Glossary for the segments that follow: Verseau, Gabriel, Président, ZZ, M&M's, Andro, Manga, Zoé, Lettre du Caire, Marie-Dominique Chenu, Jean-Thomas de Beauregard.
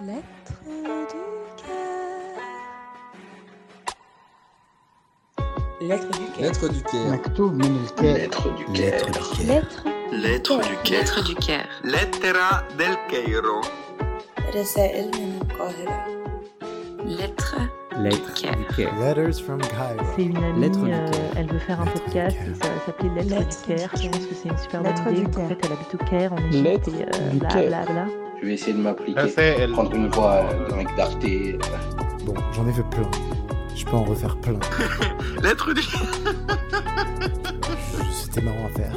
Lettre du Caire. Lettre du Caire. Lettre du Caire. Lettre du Caire. Lettre du Caire. Lettre du Caire. Lettre del Cairo. رسائل من القاهرة. Lettre du Caire. Letters from Cairo. C'est une amie, elle veut faire un podcast, ça s'appelle Lettre du Caire. Je pense que c'est une super bonne idée. En fait, elle habite au Caire, on est Lettre du Caire. Je vais essayer de m'appliquer, prendre une voix de mec d'Arte. Bon, j'en ai fait plein. Je peux en refaire plein. Lettre du Caire. C'était marrant à faire.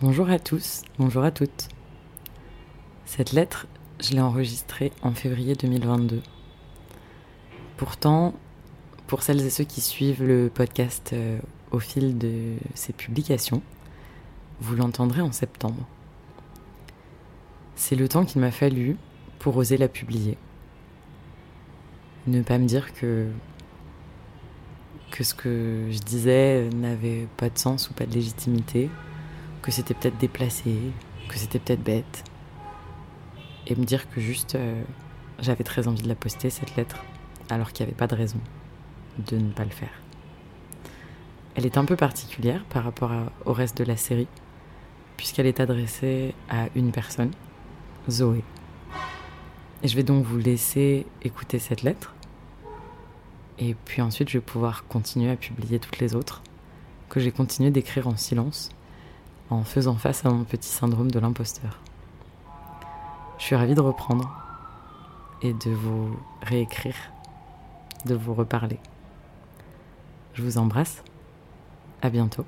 Bonjour à tous, bonjour à toutes. Cette lettre, je l'ai enregistrée en février 2022. Pourtant, pour celles et ceux qui suivent le podcast au fil de ses publications, vous l'entendrez en septembre. C'est le temps qu'il m'a fallu pour oser la publier. Ne pas me dire que ce que je disais n'avait pas de sens ou pas de légitimité, que c'était peut-être déplacé, que c'était peut-être bête, et me dire que juste j'avais très envie de la poster, cette lettre, alors qu'il n'y avait pas de raison de ne pas le faire. Elle est un peu particulière par rapport au reste de la série, puisqu'elle est adressée à une personne, Zoé. Et je vais donc vous laisser écouter cette lettre, et puis ensuite je vais pouvoir continuer à publier toutes les autres, que j'ai continué d'écrire en silence, en faisant face à mon petit syndrome de l'imposteur. Je suis ravie de reprendre et de vous réécrire, de vous reparler. Je vous embrasse, à bientôt.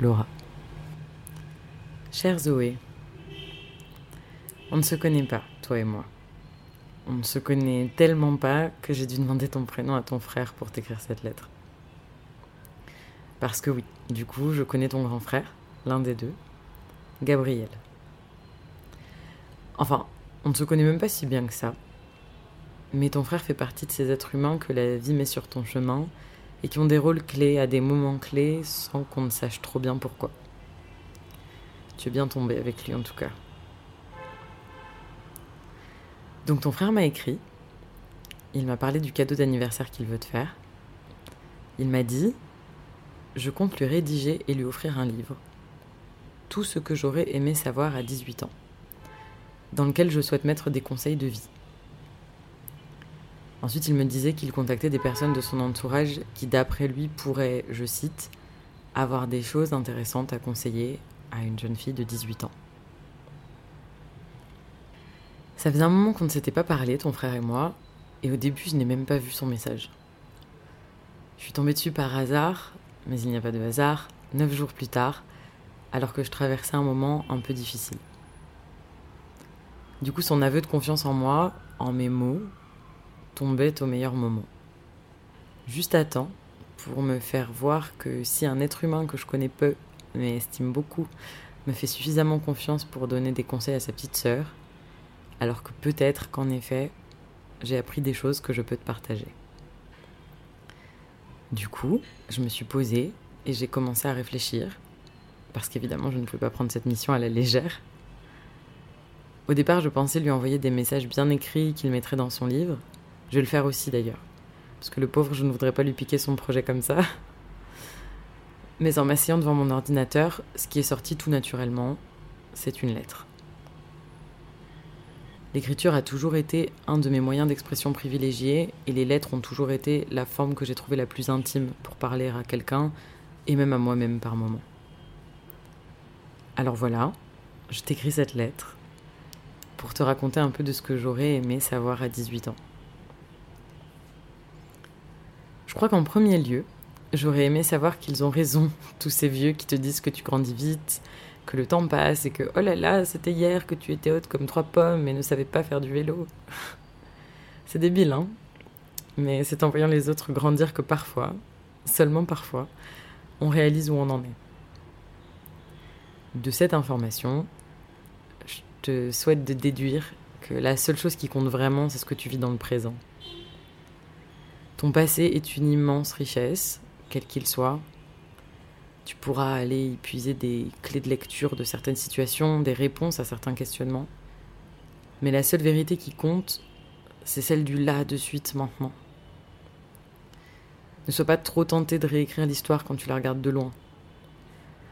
Laura. Chère Zoé, on ne se connaît pas, toi et moi. On ne se connaît tellement pas que j'ai dû demander ton prénom à ton frère pour t'écrire cette lettre. Parce que oui, du coup, je connais ton grand frère, l'un des deux, Gabriel. Enfin, on ne se connaît même pas si bien que ça. Mais ton frère fait partie de ces êtres humains que la vie met sur ton chemin et qui ont des rôles clés à des moments clés sans qu'on ne sache trop bien pourquoi. Tu es bien tombé avec lui en tout cas. Donc ton frère m'a écrit. Il m'a parlé du cadeau d'anniversaire qu'il veut te faire. Il m'a dit: je compte lui rédiger et lui offrir un livre. Tout ce que j'aurais aimé savoir à 18 ans, dans lequel je souhaite mettre des conseils de vie. Ensuite, il me disait qu'il contactait des personnes de son entourage qui, d'après lui, pourraient, je cite, « avoir des choses intéressantes à conseiller à une jeune fille de 18 ans ». Ça faisait un moment qu'on ne s'était pas parlé, ton frère et moi, et au début, je n'ai même pas vu son message. Je suis tombée dessus par hasard, mais il n'y a pas de hasard, 9 jours plus tard, alors que je traversais un moment un peu difficile. Du coup, son aveu de confiance en moi, en mes mots, tombait au meilleur moment. Juste à temps, pour me faire voir que si un être humain que je connais peu, mais estime beaucoup, me fait suffisamment confiance pour donner des conseils à sa petite sœur, alors que peut-être qu'en effet, j'ai appris des choses que je peux te partager. Du coup, je me suis posée et j'ai commencé à réfléchir, parce qu'évidemment, je ne pouvais pas prendre cette mission à la légère. Au départ, je pensais lui envoyer des messages bien écrits qu'il mettrait dans son livre. Je vais le faire aussi d'ailleurs, parce que le pauvre, je ne voudrais pas lui piquer son projet comme ça. Mais en m'asseyant devant mon ordinateur, ce qui est sorti tout naturellement, c'est une lettre. L'écriture a toujours été un de mes moyens d'expression privilégiés et les lettres ont toujours été la forme que j'ai trouvée la plus intime pour parler à quelqu'un et même à moi-même par moments. Alors voilà, je t'écris cette lettre pour te raconter un peu de ce que j'aurais aimé savoir à 18 ans. Je crois qu'en premier lieu, j'aurais aimé savoir qu'ils ont raison, tous ces vieux qui te disent que tu grandis vite, que le temps passe et que « oh là là, c'était hier que tu étais haute comme 3 pommes et ne savais pas faire du vélo ». C'est débile, hein ? Mais c'est en voyant les autres grandir que parfois, seulement parfois, on réalise où on en est. De cette information, je te souhaite de déduire que la seule chose qui compte vraiment, c'est ce que tu vis dans le présent. Ton passé est une immense richesse, quel qu'il soit. Tu pourras aller y puiser des clés de lecture de certaines situations, des réponses à certains questionnements. Mais la seule vérité qui compte, c'est celle du là, de suite, maintenant. Ne sois pas trop tenté de réécrire l'histoire quand tu la regardes de loin.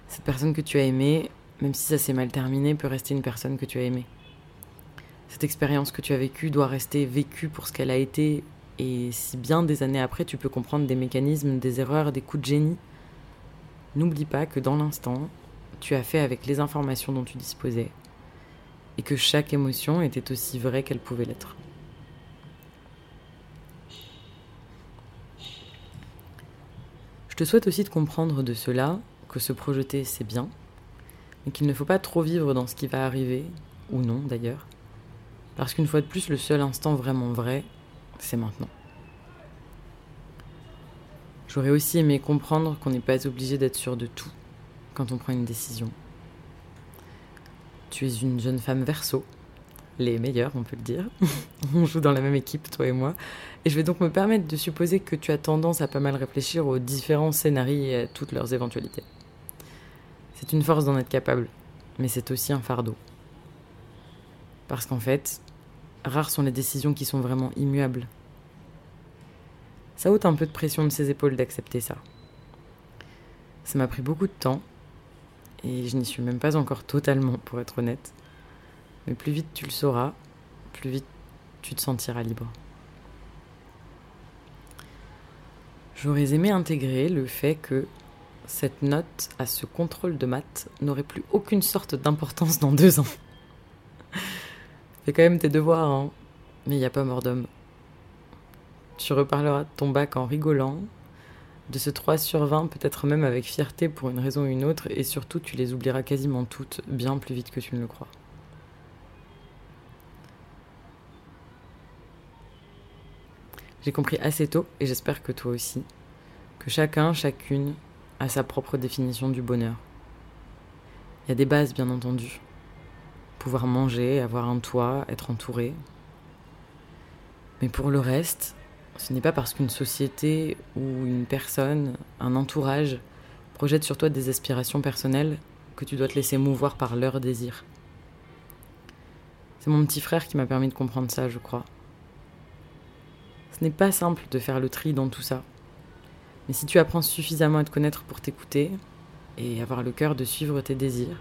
Cette personne que tu as aimée, même si ça s'est mal terminé, peut rester une personne que tu as aimée. Cette expérience que tu as vécue doit rester vécue pour ce qu'elle a été, et si bien des années après tu peux comprendre des mécanismes, des erreurs, des coups de génie, n'oublie pas que dans l'instant, tu as fait avec les informations dont tu disposais, et que chaque émotion était aussi vraie qu'elle pouvait l'être. Je te souhaite aussi de comprendre de cela que se projeter, c'est bien, mais qu'il ne faut pas trop vivre dans ce qui va arriver, ou non d'ailleurs, parce qu'une fois de plus, le seul instant vraiment vrai, c'est maintenant. J'aurais aussi aimé comprendre qu'on n'est pas obligé d'être sûr de tout quand on prend une décision. Tu es une jeune femme Verseau, les meilleures, on peut le dire. On joue dans la même équipe, toi et moi. Et je vais donc me permettre de supposer que tu as tendance à pas mal réfléchir aux différents scénarios et à toutes leurs éventualités. C'est une force d'en être capable, mais c'est aussi un fardeau. Parce qu'en fait, rares sont les décisions qui sont vraiment immuables. Ça ôte un peu de pression de ses épaules d'accepter ça. Ça m'a pris beaucoup de temps, et je n'y suis même pas encore totalement, pour être honnête. Mais plus vite tu le sauras, plus vite tu te sentiras libre. J'aurais aimé intégrer le fait que cette note à ce contrôle de maths n'aurait plus aucune sorte d'importance dans 2 ans. Fais quand même tes devoirs, hein. Mais il n'y a pas mort d'homme. Tu reparleras de ton bac en rigolant, de ce 3/20, peut-être même avec fierté pour une raison ou une autre, et surtout tu les oublieras quasiment toutes, bien plus vite que tu ne le crois. J'ai compris assez tôt, et j'espère que toi aussi, que chacun, chacune, a sa propre définition du bonheur. Il y a des bases, bien entendu. Pouvoir manger, avoir un toit, être entouré. Mais pour le reste, ce n'est pas parce qu'une société ou une personne, un entourage, projette sur toi des aspirations personnelles que tu dois te laisser mouvoir par leurs désirs. C'est mon petit frère qui m'a permis de comprendre ça, je crois. Ce n'est pas simple de faire le tri dans tout ça. Mais si tu apprends suffisamment à te connaître pour t'écouter et avoir le cœur de suivre tes désirs,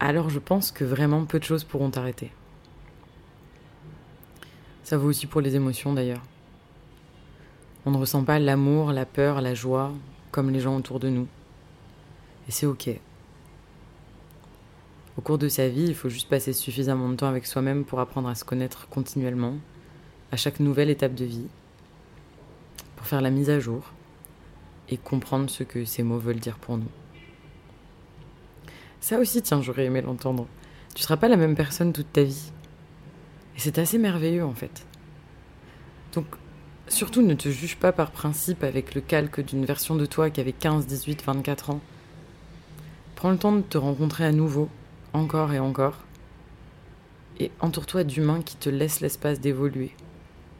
alors je pense que vraiment peu de choses pourront t'arrêter. Ça vaut aussi pour les émotions d'ailleurs. On ne ressent pas l'amour, la peur, la joie comme les gens autour de nous. Et c'est ok. Au cours de sa vie, il faut juste passer suffisamment de temps avec soi-même pour apprendre à se connaître continuellement, à chaque nouvelle étape de vie, pour faire la mise à jour et comprendre ce que ces mots veulent dire pour nous. Ça aussi, tiens, j'aurais aimé l'entendre. Tu ne seras pas la même personne toute ta vie. Et c'est assez merveilleux, en fait. Donc, surtout, ne te juge pas par principe avec le calque d'une version de toi qui avait 15, 18, 24 ans. Prends le temps de te rencontrer à nouveau, encore et encore. Et entoure-toi d'humains qui te laissent l'espace d'évoluer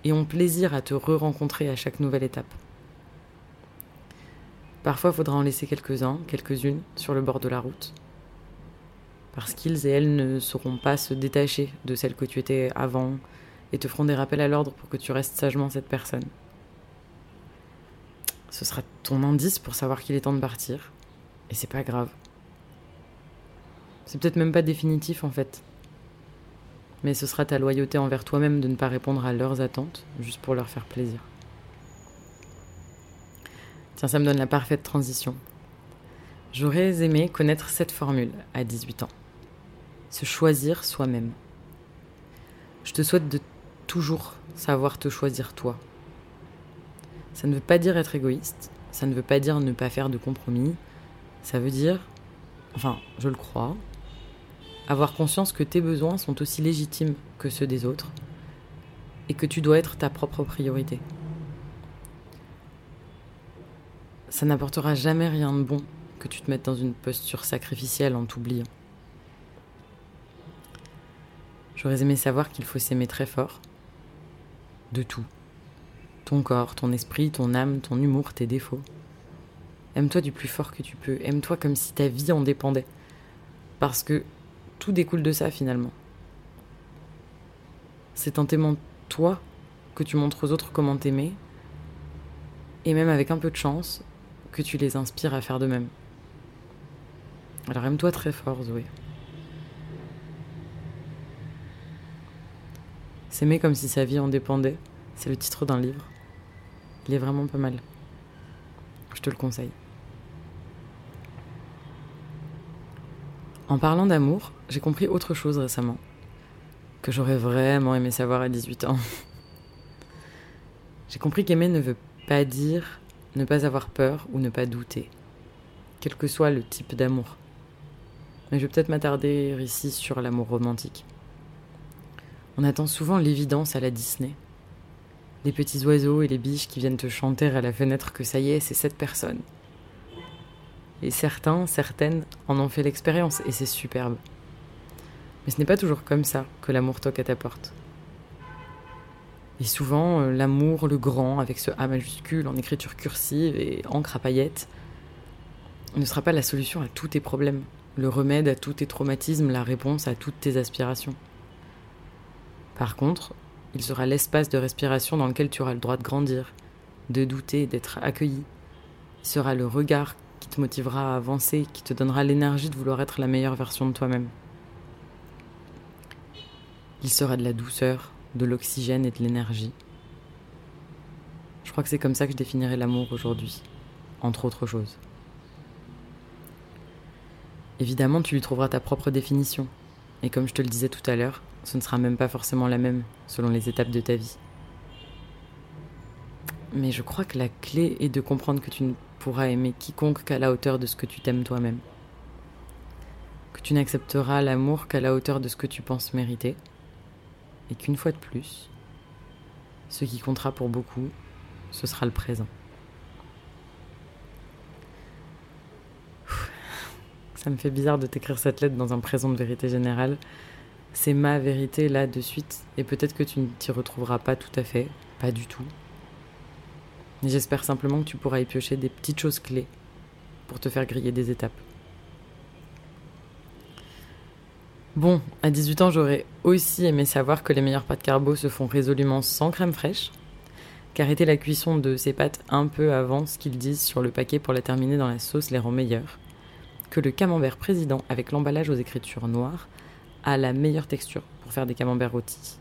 et ont plaisir à te re-rencontrer à chaque nouvelle étape. Parfois, il faudra en laisser quelques-uns, quelques-unes, sur le bord de la route. Parce qu'ils et elles ne sauront pas se détacher de celle que tu étais avant et te feront des rappels à l'ordre pour que tu restes sagement cette personne. Ce sera ton indice pour savoir qu'il est temps de partir, et c'est pas grave. C'est peut-être même pas définitif en fait, mais ce sera ta loyauté envers toi-même de ne pas répondre à leurs attentes juste pour leur faire plaisir. Tiens, ça me donne la parfaite transition. J'aurais aimé connaître cette formule à 18 ans. Se choisir soi-même. Je te souhaite de toujours savoir te choisir toi. Ça ne veut pas dire être égoïste, ça ne veut pas dire ne pas faire de compromis, ça veut dire, enfin, je le crois, avoir conscience que tes besoins sont aussi légitimes que ceux des autres et que tu dois être ta propre priorité. Ça n'apportera jamais rien de bon que tu te mettes dans une posture sacrificielle en t'oubliant. J'aurais aimé savoir qu'il faut s'aimer très fort. De tout. Ton corps, ton esprit, ton âme, ton humour, tes défauts. Aime-toi du plus fort que tu peux. Aime-toi comme si ta vie en dépendait. Parce que tout découle de ça, finalement. C'est en t'aimant toi que tu montres aux autres comment t'aimer. Et même avec un peu de chance, que tu les inspires à faire de même. Alors aime-toi très fort, Zoé. S'aimer comme si sa vie en dépendait, c'est le titre d'un livre. Il est vraiment pas mal. Je te le conseille. En parlant d'amour, j'ai compris autre chose récemment, que j'aurais vraiment aimé savoir à 18 ans. J'ai compris qu'aimer ne veut pas dire ne pas avoir peur ou ne pas douter, quel que soit le type d'amour. Mais je vais peut-être m'attarder ici sur l'amour romantique. On attend souvent l'évidence à la Disney. Les petits oiseaux et les biches qui viennent te chanter à la fenêtre que ça y est, c'est cette personne. Et certains, certaines en ont fait l'expérience et c'est superbe. Mais ce n'est pas toujours comme ça que l'amour toque à ta porte. Et souvent, l'amour, le grand, avec ce A majuscule en écriture cursive et encre à paillettes, ne sera pas la solution à tous tes problèmes, le remède à tous tes traumatismes, la réponse à toutes tes aspirations. Par contre, il sera l'espace de respiration dans lequel tu auras le droit de grandir, de douter, d'être accueilli. Il sera le regard qui te motivera à avancer, qui te donnera l'énergie de vouloir être la meilleure version de toi-même. Il sera de la douceur, de l'oxygène et de l'énergie. Je crois que c'est comme ça que je définirais l'amour aujourd'hui, entre autres choses. Évidemment, tu lui trouveras ta propre définition. Et comme je te le disais tout à l'heure, ce ne sera même pas forcément la même, selon les étapes de ta vie. Mais je crois que la clé est de comprendre que tu ne pourras aimer quiconque qu'à la hauteur de ce que tu t'aimes toi-même. Que tu n'accepteras l'amour qu'à la hauteur de ce que tu penses mériter. Et qu'une fois de plus, ce qui comptera pour beaucoup, ce sera le présent. Ça me fait bizarre de t'écrire cette lettre dans un présent de vérité générale. C'est ma vérité là de suite, et peut-être que tu ne t'y retrouveras pas tout à fait, pas du tout. J'espère simplement que tu pourras y piocher des petites choses clés pour te faire griller des étapes. Bon, à 18 ans, j'aurais aussi aimé savoir que les meilleurs pâtes carbo se font résolument sans crème fraîche, qu'arrêter la cuisson de ces pâtes un peu avant ce qu'ils disent sur le paquet pour la terminer dans la sauce les rend meilleures, que le camembert président avec l'emballage aux écritures noires a la meilleure texture pour faire des camemberts rôtis,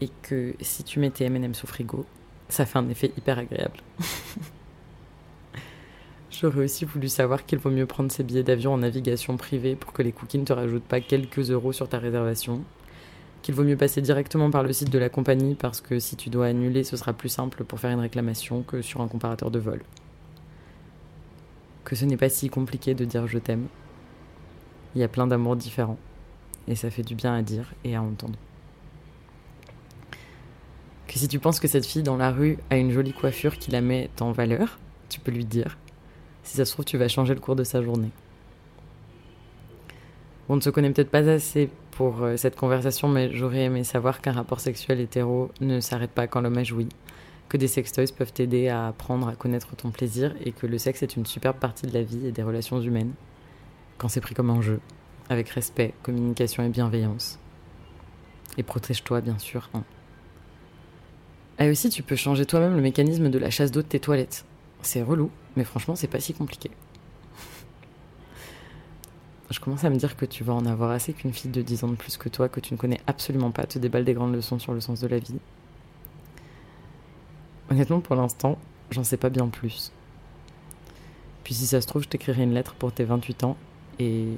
et que si tu mets tes M&M's au frigo, ça fait un effet hyper agréable. J'aurais aussi voulu savoir qu'il vaut mieux prendre ses billets d'avion en navigation privée pour que les cookies ne te rajoutent pas quelques euros sur ta réservation, qu'il vaut mieux passer directement par le site de la compagnie parce que si tu dois annuler, ce sera plus simple pour faire une réclamation que sur un comparateur de vol. Que ce n'est pas si compliqué de dire je t'aime. Il y a plein d'amours différents et ça fait du bien à dire et à entendre. Que si tu penses que cette fille dans la rue a une jolie coiffure qui la met en valeur, tu peux lui dire. Si ça se trouve, tu vas changer le cours de sa journée. On ne se connaît peut-être pas assez pour cette conversation, mais j'aurais aimé savoir qu'un rapport sexuel hétéro ne s'arrête pas quand l'homme a joui, que des sextoys peuvent t'aider à apprendre à connaître ton plaisir et que le sexe est une superbe partie de la vie et des relations humaines, quand c'est pris comme un jeu, avec respect, communication et bienveillance. Et protège-toi, bien sûr. Et aussi, tu peux changer toi-même le mécanisme de la chasse d'eau de tes toilettes. C'est relou, mais franchement, c'est pas si compliqué. Je commence à me dire que tu vas en avoir assez qu'une fille de 10 ans de plus que toi, que tu ne connais absolument pas, te déballe des grandes leçons sur le sens de la vie. Honnêtement, pour l'instant, j'en sais pas bien plus. Puis si ça se trouve, je t'écrirai une lettre pour tes 28 ans et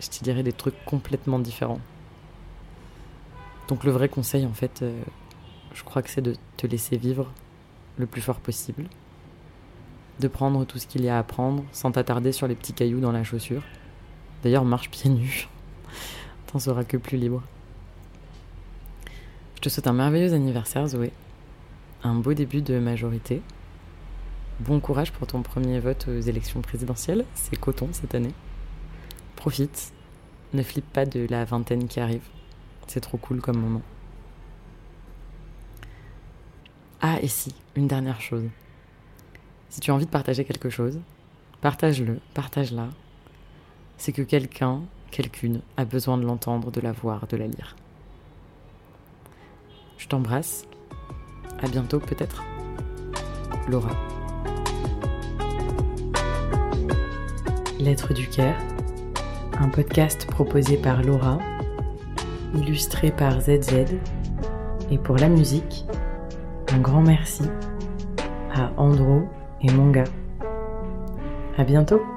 je t'y dirai des trucs complètement différents. Donc le vrai conseil, en fait, je crois que c'est de te laisser vivre le plus fort possible. De prendre tout ce qu'il y a à prendre sans t'attarder sur les petits cailloux dans la chaussure. D'ailleurs, marche pieds nus. T'en seras que plus libre. Je te souhaite un merveilleux anniversaire, Zoé. Un beau début de majorité. Bon courage pour ton premier vote aux élections présidentielles. C'est coton cette année. Profite. Ne flippe pas de la vingtaine qui arrive. C'est trop cool comme moment. Ah, et si, une dernière chose. Si tu as envie de partager quelque chose, partage-le, partage-la. C'est que quelqu'un, quelqu'une a besoin de l'entendre, de la voir, de la lire. Je t'embrasse. À bientôt peut-être. Laura. Lettre du Caire, un podcast proposé par Laura, illustré par ZZ, et pour la musique, un grand merci à Andro et Manga. À bientôt.